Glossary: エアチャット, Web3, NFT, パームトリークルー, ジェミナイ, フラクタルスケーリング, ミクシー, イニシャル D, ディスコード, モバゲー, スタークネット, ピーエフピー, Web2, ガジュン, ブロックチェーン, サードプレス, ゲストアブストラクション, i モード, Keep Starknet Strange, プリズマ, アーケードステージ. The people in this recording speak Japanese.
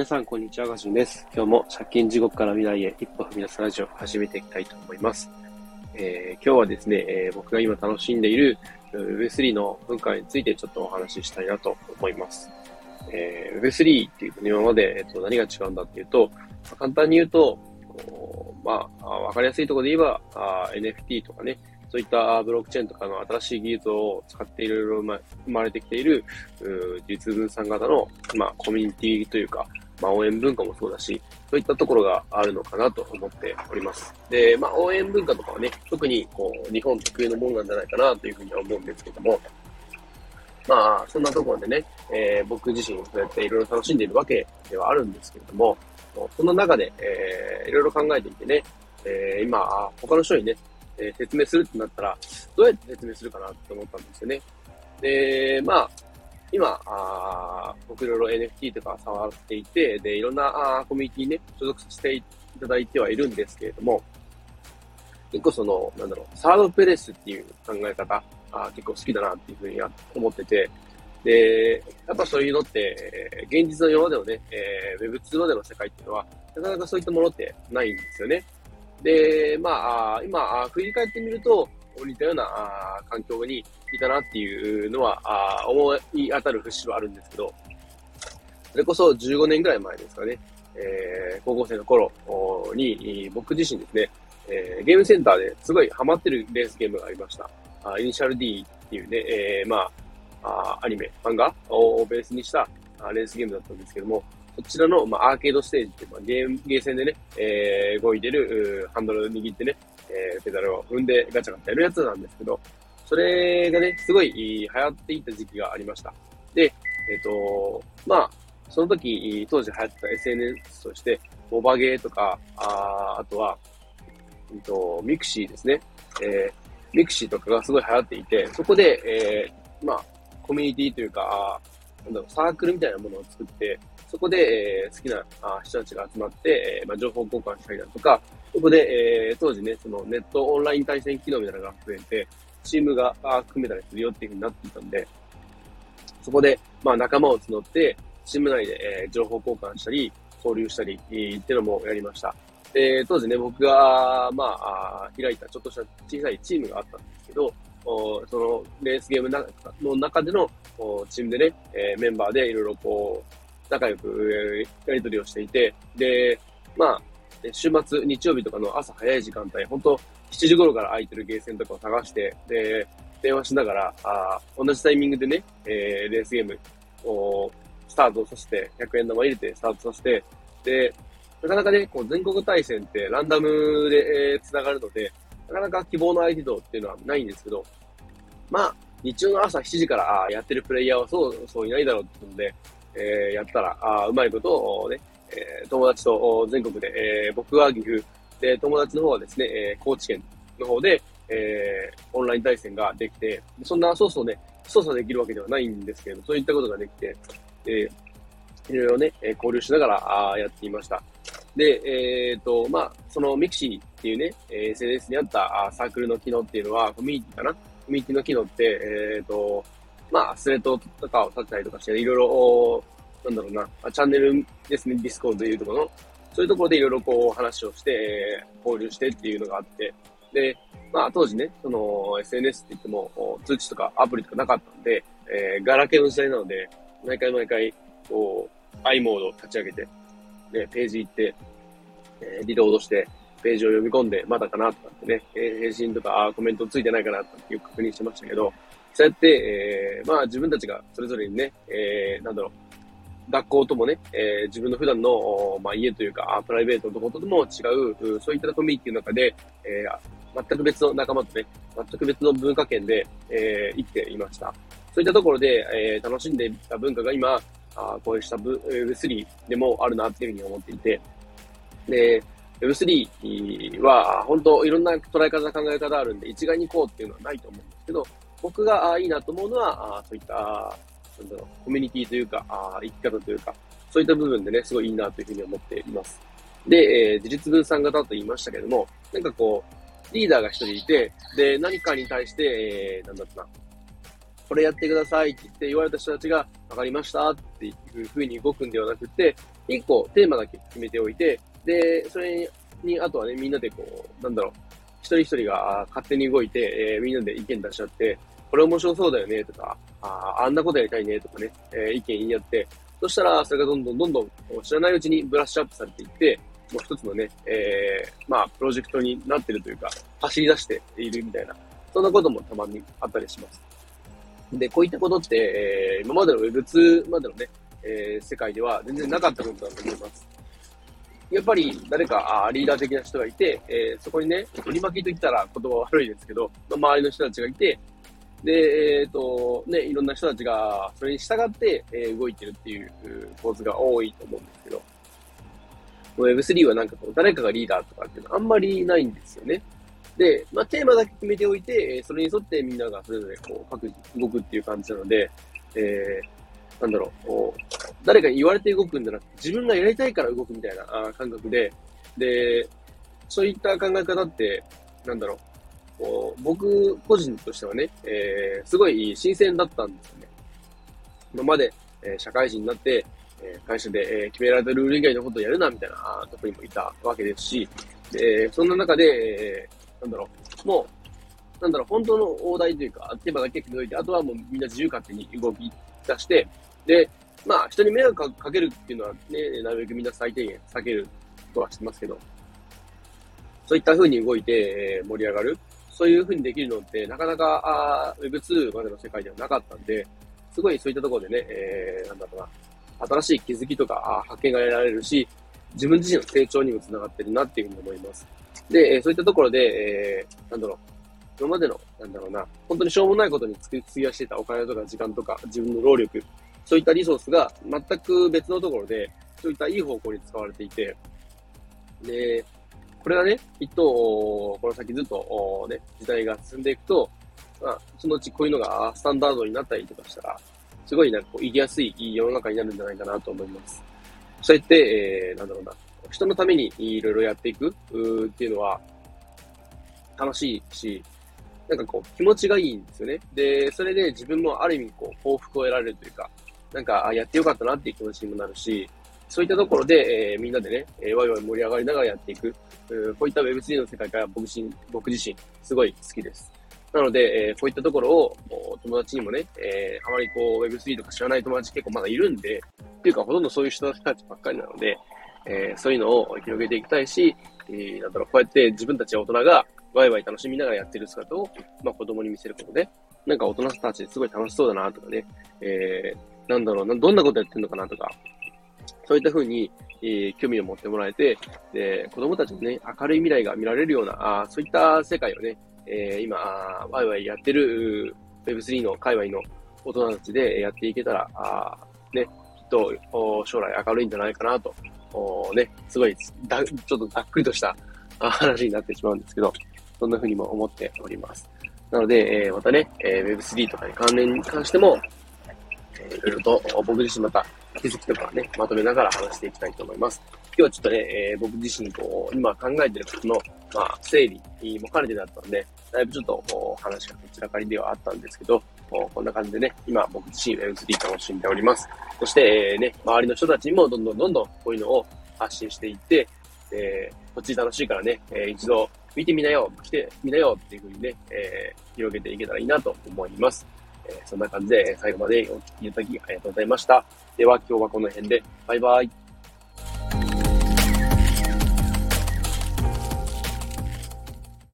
皆さんこんにちは、ガジュンです。今日も借金地獄から未来へ一歩踏み出すラジオを始めていきたいと思います。今日はですね、僕が今楽しんでいる Web3 の文化についてちょっとお話ししたいなと思います。Web3 っていうと今まで、何が違うんだっていうと、簡単に言うとわかりやすいところで言えばNFT とかね、そういったブロックチェーンとかの新しい技術を使っていろいろ生まれてきている実分散型の、コミュニティというか、応援文化もそうだし、そういったところがあるのかなと思っております。で、応援文化とかはね、特に日本特有のものなんじゃないかなというふうには思うんですけども、そんなところでね、僕自身そうやっていろいろ楽しんでいるわけではあるんですけれども、その中でいろいろ考えていてね、今他の人にね、説明するってなったら、どうやって説明するかなって思ったんですよね。で、今、僕いろいろ NFT とか触っていて、で、いろんなコミュニティにね、所属していただいてはいるんですけれども、結構サードプレスっていう考え方、結構好きだなっていうふうに思ってて、で、やっぱそういうのって、現実の今までのね、Web2 までの世界っていうのは、なかなかそういったものってないんですよね。で、今、振り返ってみると、似たような環境にいたなっていうのは、思い当たる節はあるんですけど、それこそ15年ぐらい前ですかね、高校生の頃に、僕自身ですね、ゲームセンターですごいハマってるレースゲームがありました。イニシャル D っていうね、アニメ、漫画をベースにしたレースゲームだったんですけども、こちらの、アーケードステージっていう、ゲーセンでね、動いてる、ハンドルを握ってね、ペダルを踏んでガチャガチャやるやつなんですけど、それがね、すごい流行っていた時期がありました。で、その時、当時流行ってた SNS として、モバゲーとか、あとは、ミクシーですね。ミクシーとかがすごい流行っていて、そこで、コミュニティというか、サークルみたいなものを作って、そこで、好きな人たちが集まって、情報交換したりだとか、そこで、当時ね、ネットオンライン対戦機能みたいなのが増えて、チームが組めたりするよっていう風になっていたんで、そこで、仲間を募って、チーム内で、情報交換したり、交流したり、っていうのもやりました。で、当時ね、僕が、開いたちょっとした小さいチームがあったんですけど、そのレースゲームの中でのチームでね、メンバーでいろいろ仲良くやり取りをしていて、で、週末、日曜日とかの朝早い時間帯、本当7時頃から空いてるゲーセンとかを探して、で、電話しながら、同じタイミングでね、レースゲームをスタートさせて、100円玉入れてスタートさせて、で、なかなかね、全国対戦ってランダムで繋がるので、なかなか希望の相手度っていうのはないんですけど、日曜の朝7時からやってるプレイヤーはそういないだろうっていうので、やったら、うまいことをね、友達と全国で、僕は岐阜で、友達の方はですね、高知県の方で、オンライン対戦ができて、そんな操作できるわけではないんですけれど、そういったことができて、いろいろね、交流しながらやっていました。で、そのミクシーっていうね、SNS にあったサークルの機能っていうのは、コミュニティかな？コミュニティの機能って、スレッドとかを立てたりとかして、いろいろ、チャンネルですね、ディスコードというところの、そういうところでいろいろ話をして、交流してっていうのがあって、で、当時ね、SNS って言っても、通知とかアプリとかなかったんで、ガラケーの時代なので、毎回、i モードを立ち上げて、で、ページ行って、リロードして、ページを読み込んで、まだかなとかってね、返信とかコメントついてないかなとかっていう確認してましたけど、そうやって、自分たちがそれぞれにね、学校ともね、自分の普段の、家というか、プライベートのところとも違う、そういったコミュニティの中で、全く別の仲間とね、全く別の文化圏で、生きていました。そういったところで、楽しんでいた文化が今、こうした Web3 でもあるなっていうふうに思っていて、で、Web3 は本当いろんな捉え方、考え方あるんで、一概にこうっていうのはないと思うんですけど、僕がいいなと思うのは、そういったコミュニティというか、生き方というか、そういった部分でね、すごいいいなというふうに思っています。で、自立分散型と言いましたけれども、リーダーが一人いて、で、何かに対して、これやってくださいって言って言われた人たちが分かりましたっていう風に動くんではなくて、一個テーマだけ決めておいて、で、それに、あとはね、みんなでこう、一人一人が勝手に動いて、みんなで意見出しちゃって、これ面白そうだよねとか、あんなことやりたいねとかね、意見言い合って、そしたらそれがどんどん知らないうちにブラッシュアップされていって、もう一つのね、プロジェクトになってるというか、走り出しているみたいな、そんなこともたまにあったりします。で、こういったことって、今までの Web2 までのね、世界では全然なかったことだと思います。やっぱり誰かリーダー的な人がいて、そこにね、取り巻きと言ったら言葉悪いですけど、周りの人たちがいて、で、いろんな人たちがそれに従って、動いてるっていう構図が多いと思うんですけど、Web3 はなんかこう誰かがリーダーとかっていうのはあんまりないんですよね。で、テーマだけ決めておいて、それに沿ってみんながそれぞれこう各自動くっていう感じなので、誰かに言われて動くんじゃなくて、自分がやりたいから動くみたいな感覚で、で、そういった考え方って、僕個人としてはね、すごい新鮮だったんですよね。今まで、社会人になって、会社で、決められたルール以外のことをやるなみたいなとこにもいたわけですし、そんな中で、本当の大台というか、テーマだけ決めといて、あとはもうみんな自由勝手に動き出して、で、人に迷惑かけるっていうのはね、なるべくみんな最低限避けるとはしてますけど、そういった風に動いて、盛り上がる。そういう風にできるのって、なかなか Web2 までの世界ではなかったんで、すごいそういったところでね、新しい気づきとか発見が得られるし、自分自身の成長にもつながってるなっていうふうに思います。で、そういったところで、今までの、本当にしょうもないことに費やしてたお金とか時間とか自分の労力、そういったリソースが全く別のところで、そういったいい方向に使われていて、で、これがね、きっと、この先ずっと、時代が進んでいくと、そのうちこういうのがスタンダードになったりとかしたら、すごい生きやすい世の中になるんじゃないかなと思います。そうやって、人のためにいろいろやっていくっていうのは楽しいし、気持ちがいいんですよね。で、それで自分もある意味幸福を得られるというか、やってよかったなっていう気持ちにもなるし、そういったところで、みんなでね、ワイワイ盛り上がりながらやっていく。こういった Web3 の世界から僕自身、すごい好きです。なので、こういったところを友達にもね、あまりWeb3 とか知らない友達結構まだいるんで、っていうかほとんどそういう人たちばっかりなので、そういうのを広げていきたいし、こうやって自分たち大人がワイワイ楽しみながらやってる姿を、子供に見せることで、大人たちすごい楽しそうだなとかね、どんなことやってるのかなとか、そういった風に、興味を持ってもらえて、で、子供たちもね、明るい未来が見られるような、そういった世界をね、今、ワイワイやってる Web3 の界隈の大人たちでやっていけたら、きっと将来明るいんじゃないかなと、すごいちょっとざっくりとした話になってしまうんですけど、そんな風にも思っております。なので、またね、Web3 とかに関しても、いろいろと僕自身また気づきとかね、まとめながら話していきたいと思います。今日はちょっとね、僕自身今考えてることの、整理も兼ねてだったので、だいぶちょっと話がどちらかりではあったんですけど、こんな感じでね、今僕自身 Web3 楽しんでおります。そして、周りの人たちにもどんどんこういうのを発信していって、こっち楽しいからね、一度見てみなよ、来てみなよっていう風にね、広げていけたらいいなと思います。そんな感じで最後までお聞きいただきありがとうございました。では今日はこの辺で、バイバイ。